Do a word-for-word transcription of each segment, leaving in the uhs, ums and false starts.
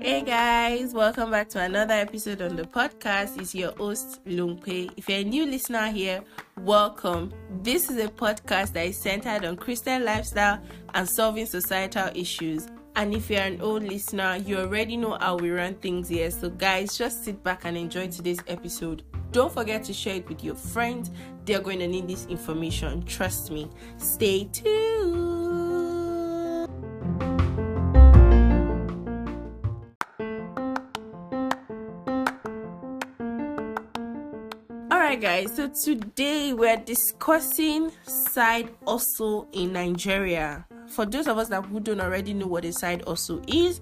Hey guys, welcome back to another episode on the podcast. It's your host Lung Pei. If you're a new listener here, welcome. This is a podcast that is centered on Christian lifestyle and solving societal issues. And if you're an old listener, you already know how we run things here. So guys, just sit back and enjoy today's episode. Don't forget to share it with your friends. They're going to need this information. Trust me. Stay tuned. Alright guys, so today we're discussing side hustle in Nigeria. For those of us that who don't already know what a side hustle is,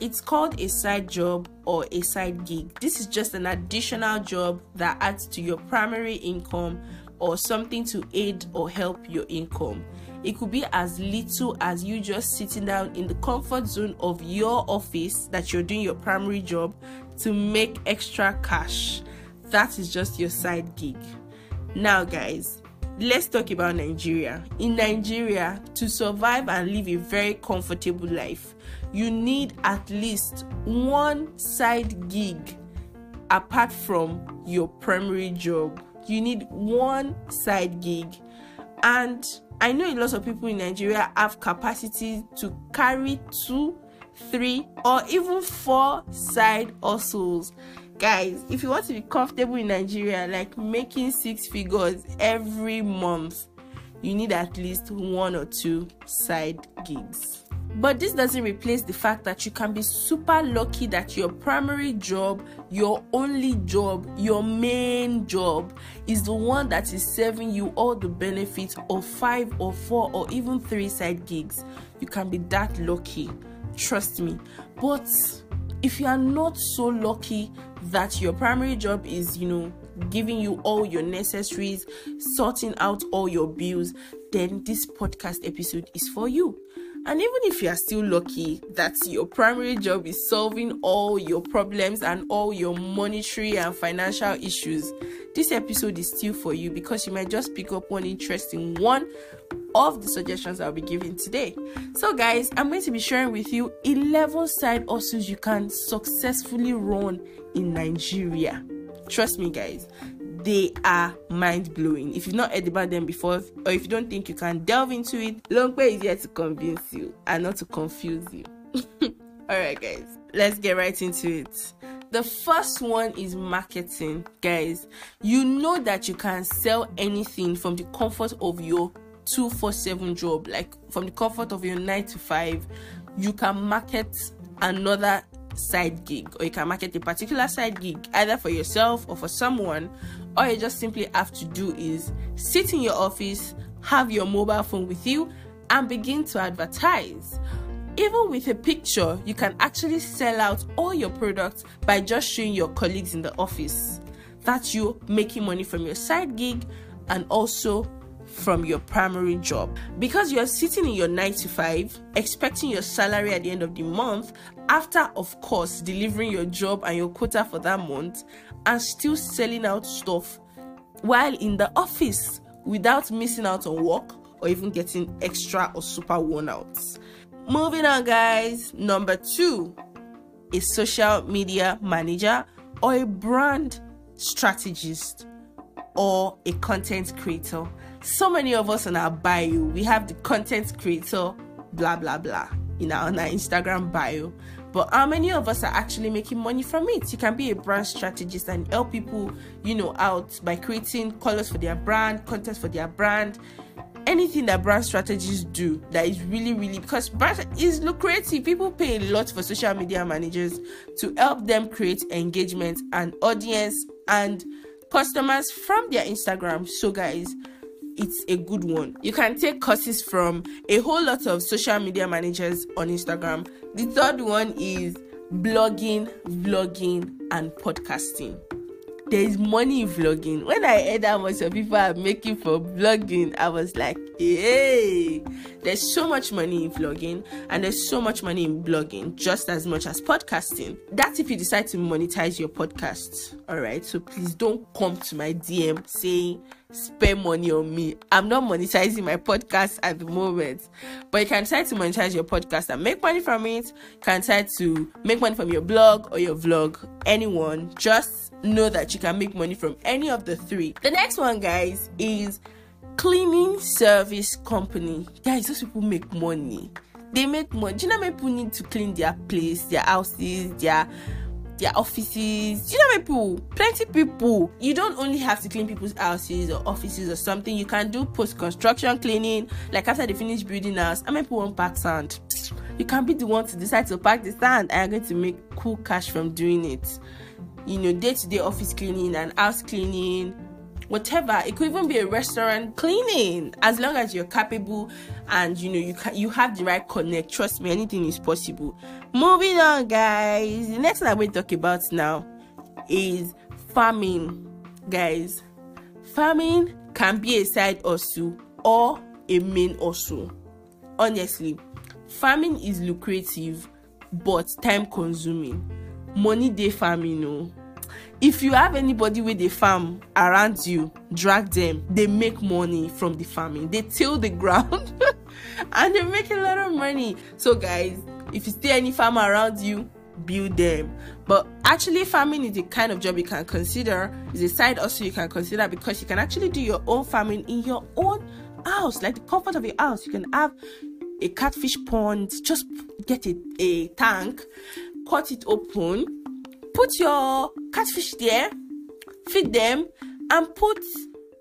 it's called a side job or a side gig. This is just an additional job that adds to your primary income or something to aid or help your income. It could be as little as you just sitting down in the comfort zone of your office that you're doing your primary job to make extra cash. That is just your side gig. Now guys, let's talk about Nigeria. In Nigeria, to survive and live a very comfortable life, you need at least one side gig apart from your primary job. You need one side gig. And I know a lot of people in Nigeria have capacity to carry two, three, or even four side hustles. Guys, if you want to be comfortable in Nigeria, like making six figures every month, you need at least one or two side gigs. But this doesn't replace the fact that you can be super lucky that your primary job, your only job, your main job is the one that is serving you all the benefits of five or four or even three side gigs. You can be that lucky, trust me. But if you are not so lucky that your primary job is, you know, giving you all your necessaries, sorting out all your bills, then this podcast episode is for you. And even if you are still lucky that your primary job is solving all your problems and all your monetary and financial issues, this episode is still for you because you might just pick up one interesting one of the suggestions I'll be giving today. So guys, I'm going to be sharing with you eleven side hustles you can successfully run in Nigeria. Trust me guys, they are mind-blowing. If you've not heard about them before, or if you don't think you can delve into it, Lung Pei is here to convince you and not to confuse you. Alright guys, let's get right into it. The first one is marketing. Guys, you know that you can sell anything from the comfort of your two four seven job. Like from the comfort of your nine to five, you can market another side gig, or you can market a particular side gig either for yourself or for someone. All you just simply have to do is sit in your office, have your mobile phone with you, and begin to advertise. Even with a picture, you can actually sell out all your products by just showing your colleagues in the office. That's you making money from your side gig and also from your primary job. Because you're sitting in your nine to five expecting your salary at the end of the month, after of course delivering your job and your quota for that month, and still selling out stuff while in the office without missing out on work or even getting extra or super worn out. Moving on guys, number two is social media manager or a brand strategist or a content creator. So many of us on our bio, we have the content creator blah blah blah in our, on our Instagram bio, but how many of us are actually making money from it? You can be a brand strategist and help people, you know, out by creating colors for their brand, content for their brand, anything that brand strategists do that is really really, because brand is lucrative. People pay a lot for social media managers to help them create engagement and audience and customers from their Instagram. So guys, it's a good one. You can take courses from a whole lot of social media managers on Instagram. The third one is blogging, vlogging, and podcasting. There is money in vlogging. When I heard how much of people are making for blogging, I was like, hey, There's so much money in vlogging, and there's so much money in blogging, just as much as podcasting. That's if you decide to monetize your podcast. All right, so please don't come to my D M saying spend money on me. I'm not monetizing my podcast at the moment, but you can decide to monetize your podcast and make money from it. You can decide to make money from your blog or your vlog. Anyone, just know that you can make money from any of the three. The next one, guys, is cleaning service company. Guys, those people make money. They make money. Do you know how many people need to clean their place, their houses, their their offices? You know, people, plenty people. You don't only have to clean people's houses or offices or something. You can do post-construction cleaning, like after they finish building house. I mean, people won't pack sand. You can be the one to decide to pack the sand and you're going to make cool cash from doing it. You know, day-to-day office cleaning and house cleaning, whatever. It could even be a restaurant cleaning, as long as you're capable and you know you can, you have the right connect. Trust me, anything is possible. Moving on, guys, the next thing I'm going to talk about now is farming. Guys, farming can be a side hustle or a main hustle. Honestly, farming is lucrative but time consuming. Money dey farming, no. If you have anybody with a farm around you, drag them. They make money from the farming. They till the ground and they make a lot of money. So guys, if you see any farmer around you, build them. But actually, farming is the kind of job you can consider. It's a side also you can consider, because you can actually do your own farming in your own house, like the comfort of your house. You can have a catfish pond, just get a, a tank, cut it open, put your catfish there, feed them, and put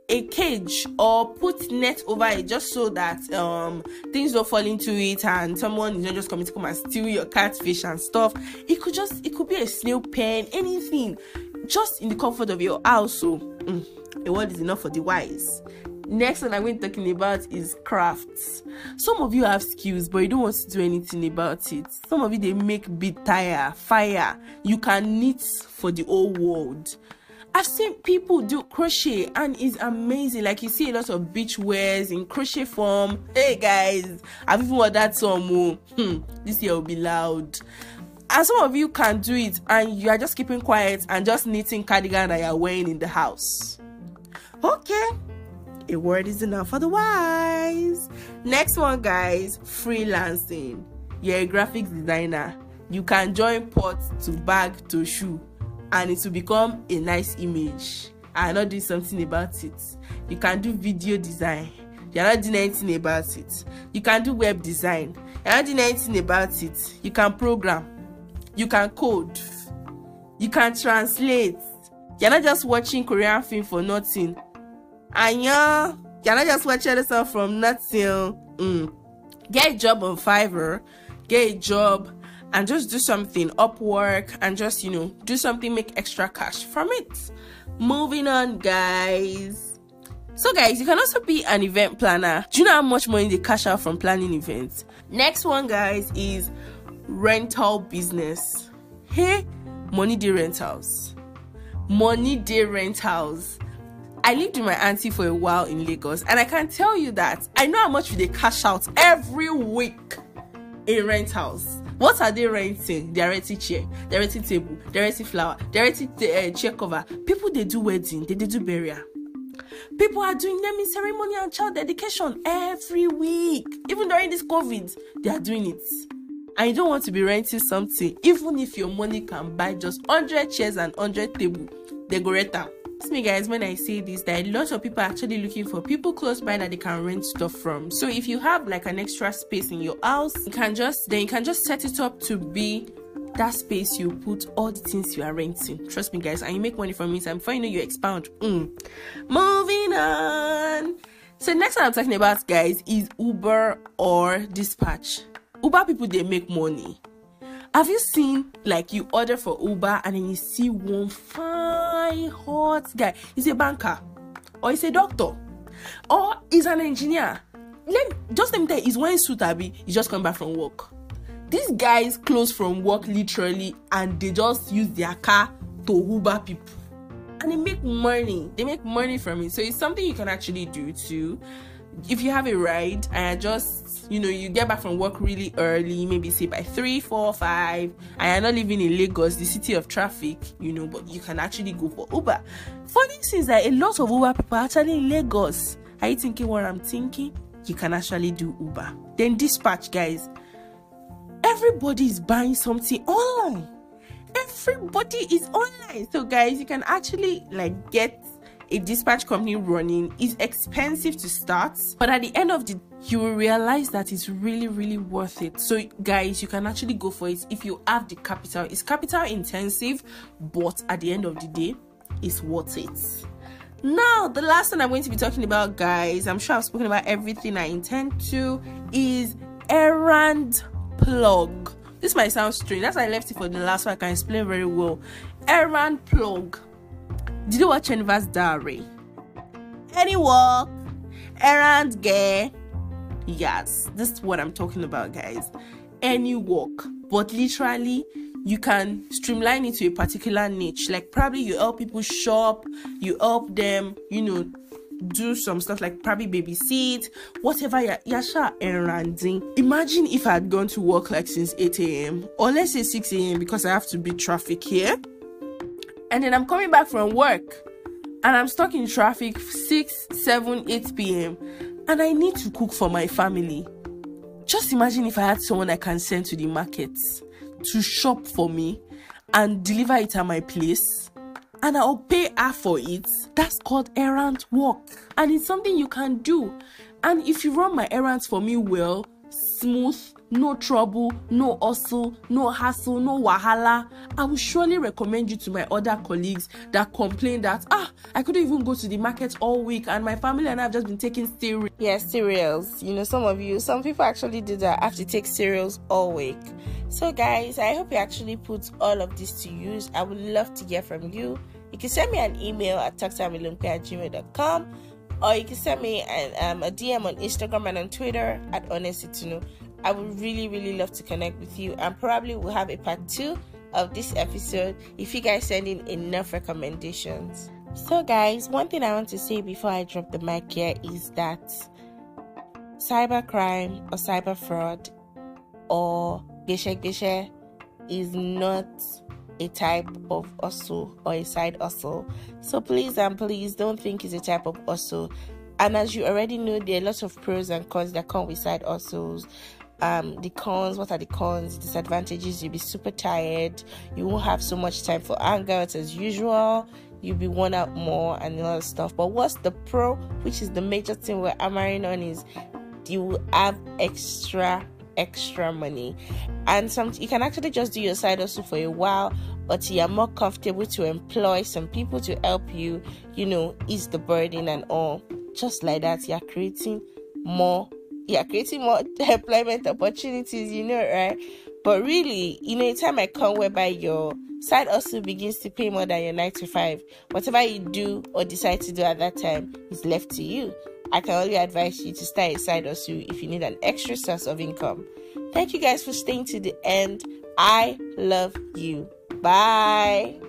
a cage or put net over it, just so that um things don't fall into it and someone is not just coming to come and steal your catfish and stuff. It could just it could be a snail pen, anything, just in the comfort of your house. So mm, the world is enough for the wise. Next one I'm going to be talking about is crafts. Some of you have skills, but you don't want to do anything about it. Some of you, they make big tire, fire. You can knit for the whole world. I've seen people do crochet and it's amazing. Like, you see a lot of beach wears in crochet form. Hey guys, I've even ordered some more. Hmm, this year will be loud. And some of you can do it and you are just keeping quiet and just knitting cardigan that you are wearing in the house. Okay. A word is enough for the wise. Next one, guys, freelancing. You're a graphic designer. You can join pot to bag to shoe and it will become a nice image. I'm not doing something about it. You can do video design. You're not doing anything about it. You can do web design. You're not doing anything about it. You can program. You can code. You can translate. You're not just watching Korean film for nothing. And y'all, you're not just watching yourself from nothing. Mm. Get a job on Fiverr, get a job, and just do something. Upwork, and just, you know, do something, make extra cash from it. Moving on, guys. So, guys, you can also be an event planner. Do you know how much money they cash out from planning events? Next one, guys, is rental business. Hey, money day rentals. Money day rentals. I lived with my auntie for a while in Lagos, and I can tell you that I know how much they cash out every week in rentals. What are they renting? They're renting chair, they're renting table, they're renting flower, they're renting uh, chair cover. People, they do wedding, they, they do burial. People are doing naming ceremony and child dedication every week. Even during this COVID, they are doing it. And you don't want to be renting something, even if your money can buy just one hundred chairs and one hundred table. They go rent out. Trust me, guys, when I say this, that a lot of people are actually looking for people close by that they can rent stuff from. So if you have like an extra space in your house, you can just then you can just set it up to be that space you put all the things you are renting. Trust me, guys, and you make money from it, and before you know, you expand. Mm. Moving on. So next one I'm talking about, guys, is Uber or dispatch. Uber people, they make money. Have you seen, like, you order for Uber and then you see one fine hot guy? He's a banker, or he's a doctor, or he's an engineer. Let me, just let me tell you, he's wearing suit, abi, he's just come back from work. These guys close from work literally, and they just use their car to Uber people, and they make money. They make money from it. So it's something you can actually do too. if you have a ride and just, you know, you get back from work really early, maybe say by three, four, five, and you're not living in Lagos, the city of traffic, you know, but you can actually go for Uber. Funny thing is that a lot of Uber people are actually in Lagos. Are you thinking what I'm thinking? You can actually do Uber. Then dispatch, guys. Everybody is buying something online. Everybody is online. So guys, you can actually like get a dispatch company running. It's expensive to start, but at the end of the day you will realize that it's really really worth it. So guys, you can actually go for it if you have the capital. It's capital intensive, but at the end of the day it's worth it. Now the last one I'm going to be talking about, guys, I'm sure I've spoken about everything I intend to, is errand plug. This might sound strange, that's why I left it for the last one, I can explain very well. Errand plug. Did you watch Envah's Diary? Any walk, errand gay. Yes, this is what I'm talking about, guys. Any walk, but literally you can streamline it to a particular niche. Like probably you help people shop, you help them, you know, do some stuff like probably babysit, whatever. Yasha erranding. Imagine if I had gone to work like since eight A M or let's say six A M because I have to beat traffic here, and then I'm coming back from work and I'm stuck in traffic six, seven, eight P M and I need to cook for my family. Just imagine if I had someone I can send to the markets to shop for me and deliver it at my place, and I'll pay her for it. That's called errand work, and it's something you can do. And if you run my errands for me well, smooth, no trouble, no hustle, no hassle, no wahala, I will surely recommend you to my other colleagues that complain that ah, I couldn't even go to the market all week and my family and I have just been taking cereals. Yeah, cereals. You know, some of you, some people actually do that. I have to take cereals all week. So guys, I hope you actually put all of this to use. I would love to hear from you. You can send me an email at talk time with lung pei at gmail dot com, or you can send me an, um, a D M on Instagram and on Twitter at HonestyTino. I would really really love to connect with you, and probably we'll have a part two of this episode if you guys send in enough recommendations. So guys, one thing I want to say before I drop the mic here is that cybercrime or cyber fraud or geshe geshe is not a type of hustle or a side hustle. So please and please don't think it's a type of hustle. And as you already know, there are lots of pros and cons that come with side hustles. Um, the cons, what are the cons? Disadvantages, you'll be super tired. You won't have so much time for hangouts as usual. You'll be worn out more and all that stuff. But what's the pro, which is the major thing we're hammering on, is you will have extra, extra money. And some, you can actually just do your side hustle for a while, but you are more comfortable to employ some people to help you, you know, ease the burden and all. Just like that, you're creating more you're creating more employment opportunities, you know, right? But really, you know, a time I come whereby your side also begins to pay more than your nine to five, whatever you do or decide to do at that time is left to you. I can only advise you to start a side hustle if you need an extra source of income. Thank you guys for staying to the end. I love you. Bye.